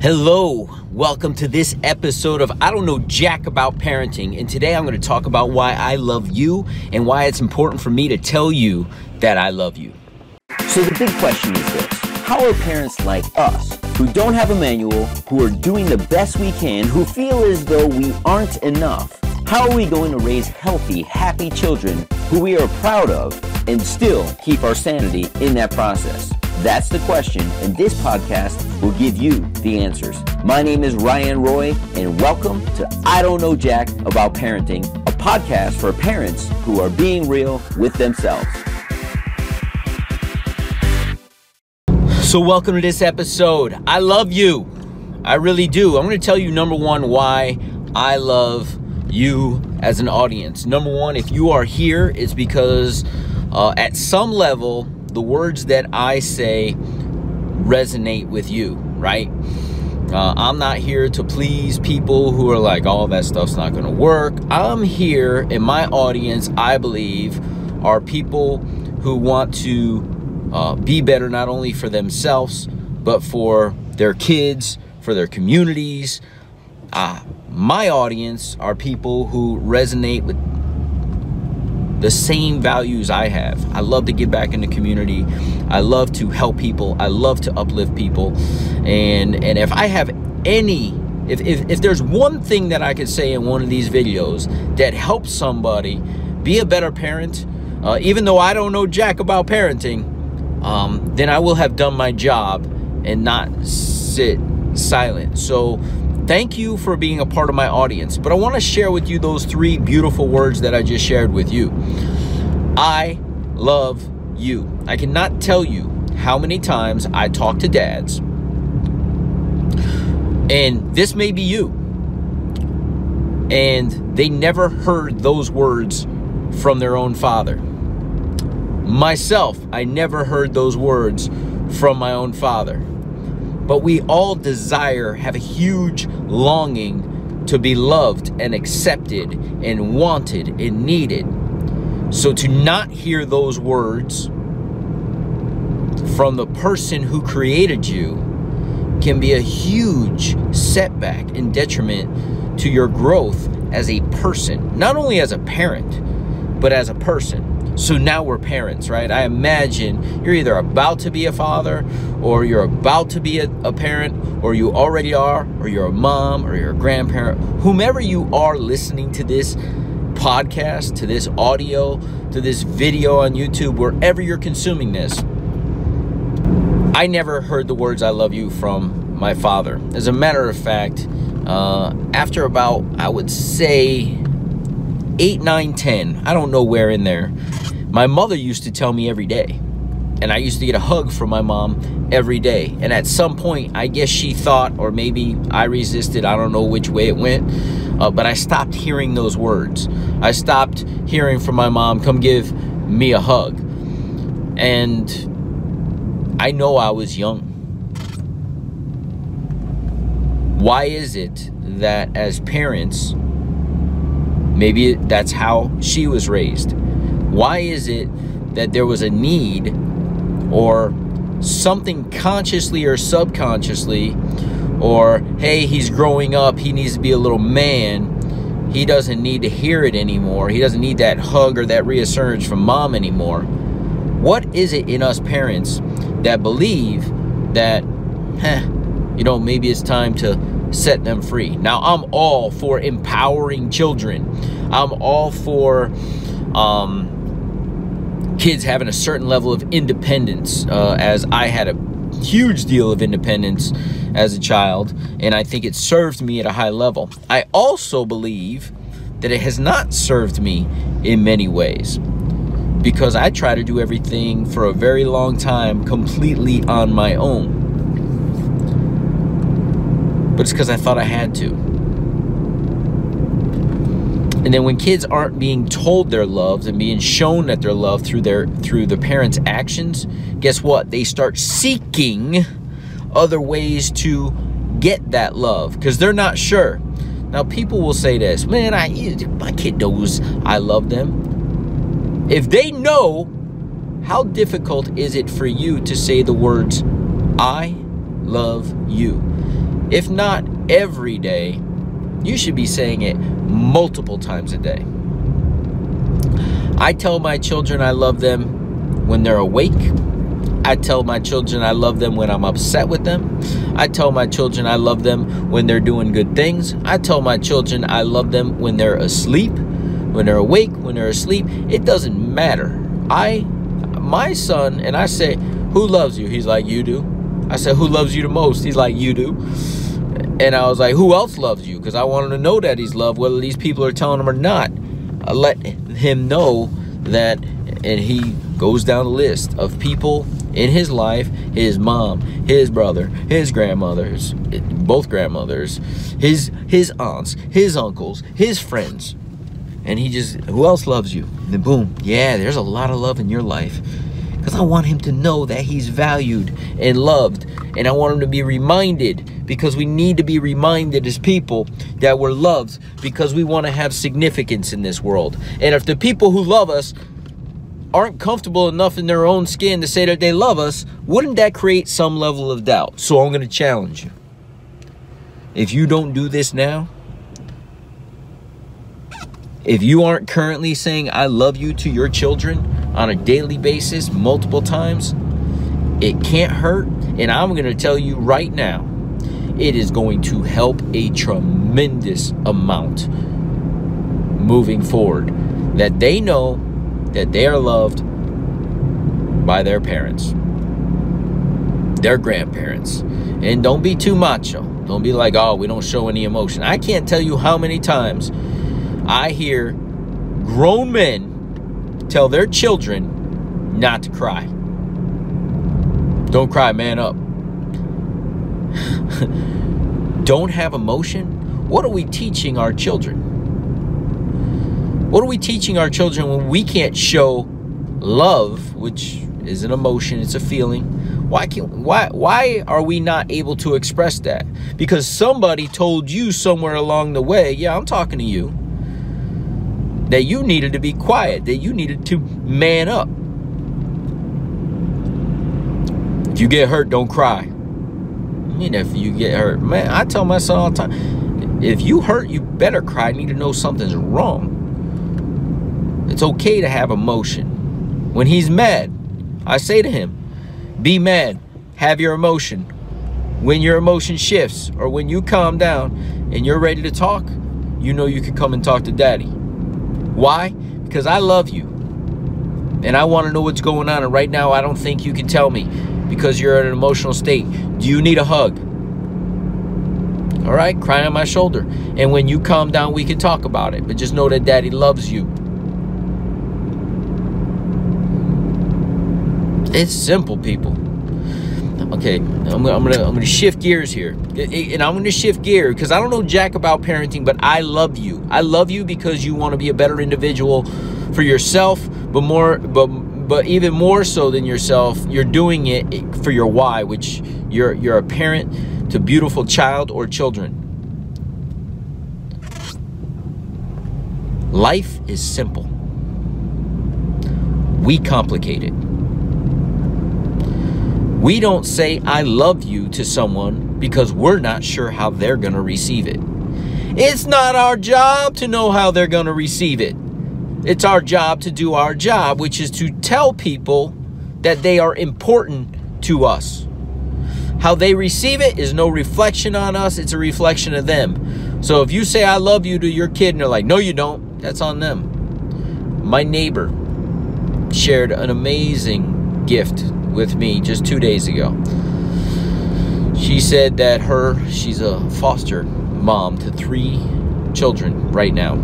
Hello, welcome to this episode of I Don't Know Jack About Parenting, and today I'm going to talk about why I love you and why it's important for me to tell you that I love you. So the big question is this: how are parents like us, who don't have a manual, who are doing the best we can, who feel as though we aren't enough, how are we going to raise healthy, happy children who we are proud of and still keep our sanity in that process? That's the question, and this podcast will give you the answers. My name is Ryan Roy, and welcome to I Don't Know Jack About Parenting, a podcast for parents who are being real with themselves. So welcome to this episode. I love you. I really do. I'm going to tell you, number one, why I love you as an audience. Number one, if you are here, it's because at some level, the words that I say resonate with you, right? I'm not here to please people who are like, oh, that stuff's not gonna work. I'm here, in my audience, I believe, are people who want to be better, not only for themselves, but for their kids, for their communities. My audience are people who resonate with the same values I have. I love to give back in the community. I love to help people. I love to uplift people. And if I have any, if there's one thing that I could say in one of these videos that helps somebody be a better parent, even though I don't know jack about parenting, then I will have done my job and not sit silent. So thank you for being a part of my audience. But I want to share with you those three beautiful words that I just shared with you. I love you. I cannot tell you how many times I talk to dads, and this may be you, and they never heard those words from their own father. Myself, I never heard those words from my own father. But we all desire, have a huge longing to be loved and accepted and wanted and needed. So to not hear those words from the person who created you can be a huge setback and detriment to your growth as a person, not only as a parent, but as a person. So now we're parents, right? I imagine you're either about to be a father, or you're about to be a parent, or you already are, or you're a mom, or you're a grandparent. Whomever you are listening to this podcast, to this audio, to this video on YouTube, wherever you're consuming this, I never heard the words I love you from my father. As a matter of fact, after about, I would say, 8, 9, 10, I don't know where in there, my mother used to tell me every day, and I used to get a hug from my mom every day. And at some point, I guess she thought, or maybe I resisted, I don't know which way it went, but I stopped hearing those words. I stopped hearing from my mom, come give me a hug. And I know I was young. Why is it that as parents, maybe that's how she was raised? Why is it that there was a need, or something consciously or subconsciously, or hey, he's growing up, he needs to be a little man, he doesn't need to hear it anymore, he doesn't need that hug or that reassurance from mom anymore? What is it in us parents that believe that, maybe it's time to set them free? Now, I'm all for empowering children. I'm all for kids having a certain level of independence, as I had a huge deal of independence as a child, and I think it served me at a high level. I also believe that it has not served me in many ways, because I try to do everything for a very long time completely on my own. But it's because I thought I had to. And then when kids aren't being told they're loved and being shown that they're loved through the parents' actions, guess what? They start seeking other ways to get that love because they're not sure. Now, people will say this, man, my kid knows I love them. If they know, how difficult is it for you to say the words, I love you. If not every day, you should be saying it multiple times a day. I tell my children I love them when they're awake. I tell my children I love them when I'm upset with them. I tell my children I love them when they're doing good things. I tell my children I love them when they're asleep, when they're awake, when they're asleep. It doesn't matter. My son, and I say, who loves you? He's like, you do. I said, who loves you the most? He's like, you do. And I was like, who else loves you? Because I want him to know that he's loved, whether these people are telling him or not. I let him know that, and he goes down the list of people in his life, his mom, his brother, his grandmothers, both grandmothers, his aunts, his uncles, his friends. And he just, who else loves you? And then boom, yeah, there's a lot of love in your life. Because I want him to know that he's valued and loved. And I want him to be reminded, because we need to be reminded as people that we're loved, because we want to have significance in this world. And if the people who love us aren't comfortable enough in their own skin to say that they love us, wouldn't that create some level of doubt? So I'm going to challenge you. If you don't do this now, if you aren't currently saying I love you to your children on a daily basis, multiple times, it can't hurt. And I'm going to tell you right now, it is going to help a tremendous amount moving forward, that they know that they are loved by their parents, their grandparents. And don't be too macho. Don't be like, oh, we don't show any emotion. I can't tell you how many times I hear grown men tell their children not to cry. Don't cry, man up. Don't have emotion. What are we teaching our children? What are we teaching our children when we can't show love, which is an emotion, it's a feeling? Why are we not able to express that? Because somebody told you somewhere along the way, yeah, I'm talking to you, that you needed to be quiet, that you needed to man up. If you get hurt, don't cry. You know, if you get hurt, man, I tell my son all the time, if you hurt, you better cry. I need to know something's wrong. It's okay to have emotion. When he's mad, I say to him, be mad, have your emotion. When your emotion shifts, or when you calm down and you're ready to talk, you know you can come and talk to daddy. Why? Because I love you. And I want to know what's going on. And right now, I don't think you can tell me, because you're in an emotional state. Do you need a hug? All right, crying on my shoulder. And when you calm down, we can talk about it. But just know that daddy loves you. It's simple, people. Okay, I'm gonna shift gears here, and I'm gonna shift gear because I don't know jack about parenting, but I love you. I love you because you want to be a better individual for yourself, but even more so than yourself, you're doing it for your why, which you're a parent to beautiful child or children. Life is simple. We complicate it. We don't say I love you to someone because we're not sure how they're going to receive it. It's not our job to know how they're going to receive it. It's our job to do our job, which is to tell people that they are important to us. How they receive it is no reflection on us. It's a reflection of them. So if you say I love you to your kid and they're like, no, you don't, that's on them. My neighbor shared an amazing gift with me just 2 days ago. She said that she's a foster mom to 3 children right now.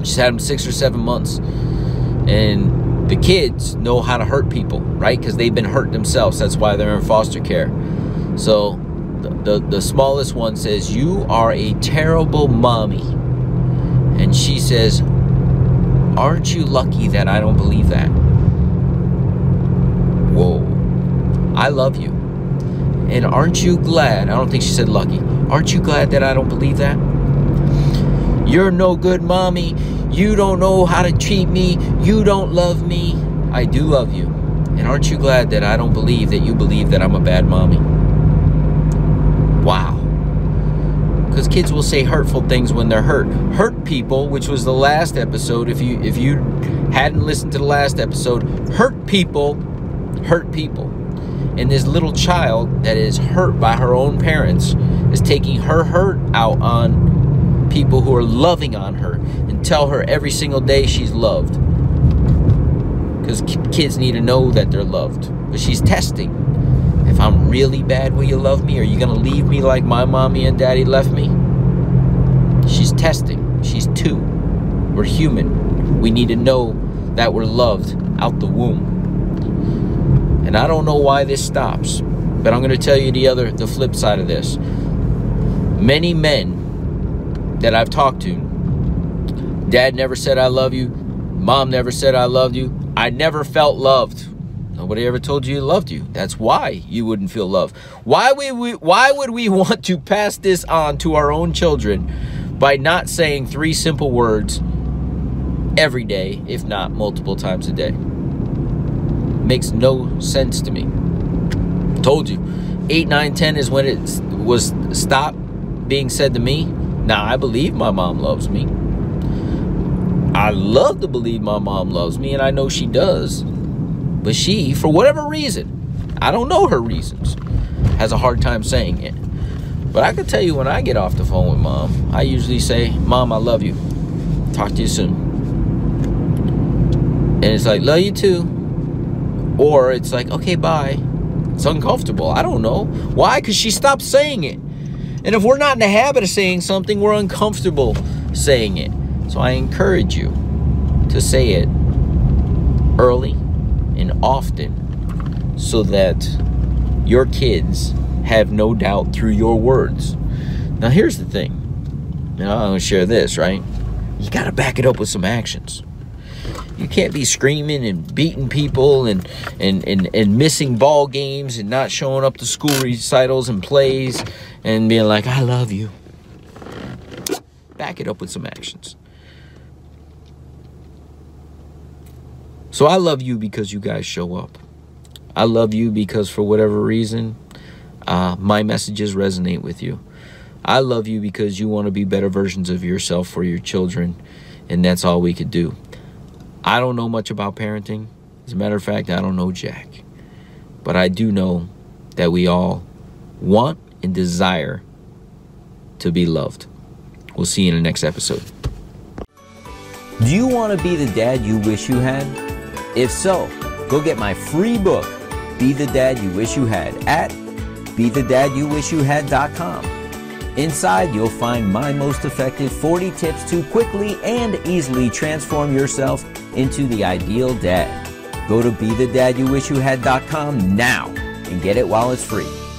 She's had them 6 or 7 months, and the kids know how to hurt people, right? Because they've been hurt themselves. That's why they're in foster care. So the smallest one says, you are a terrible mommy. And she says, aren't you lucky that I don't believe that? Whoa, I love you. And aren't you glad? I don't think she said lucky. Aren't you glad that I don't believe that? You're no good, mommy. You don't know how to treat me. You don't love me. I do love you. And aren't you glad that I don't believe that you believe that I'm a bad mommy? kids will say hurtful things when they're hurt. Hurt people, which was the last episode, if you hadn't listened to the last episode, hurt people. And this little child that is hurt by her own parents is taking her hurt out on people who are loving on her and tell her every single day she's loved. Because kids need to know that they're loved. But she's testing. If I'm really bad, will you love me? Are you going to leave me like my mommy and daddy left me? She's testing. She's 2. We're human. We need to know that we're loved out the womb. And I don't know why this stops, but I'm going to tell you the flip side of this. Many men that I've talked to, dad never said I love you, mom never said I loved you, I never felt loved. Nobody ever told you he loved you. That's why you wouldn't feel love. Why would we want to pass this on to our own children by not saying 3 simple words every day, if not multiple times a day? Makes no sense to me. Told you. 8, 9, 10 is when it was stopped being said to me. Now, I believe my mom loves me. I love to believe my mom loves me, and I know she does. But she, for whatever reason, I don't know her reasons, has a hard time saying it. But I can tell you when I get off the phone with mom, I usually say, Mom, I love you. Talk to you soon. And it's like, love you too. Or it's like, okay, bye. It's uncomfortable. I don't know. Why? Because she stopped saying it. And if we're not in the habit of saying something, we're uncomfortable saying it. So I encourage you to say it early and often, so that your kids have no doubt through your words. Now, here's the thing, and I'm going to share this, right? You got to back it up with some actions. You can't be screaming and beating people and missing ball games and not showing up to school recitals and plays and being like, I love you. Back it up with some actions. So I love you because you guys show up. I love you because for whatever reason, my messages resonate with you. I love you because you want to be better versions of yourself for your children, and that's all we could do. I don't know much about parenting. As a matter of fact, I don't know Jack. But I do know that we all want and desire to be loved. We'll see you in the next episode. Do you want to be the dad you wish you had? If so, go get my free book, Be The Dad You Wish You Had, at BeTheDadYouWishYouHad.com. Inside, you'll find my most effective 40 tips to quickly and easily transform yourself into the ideal dad. Go to BeTheDadYouWishYouHad.com now and get it while it's free.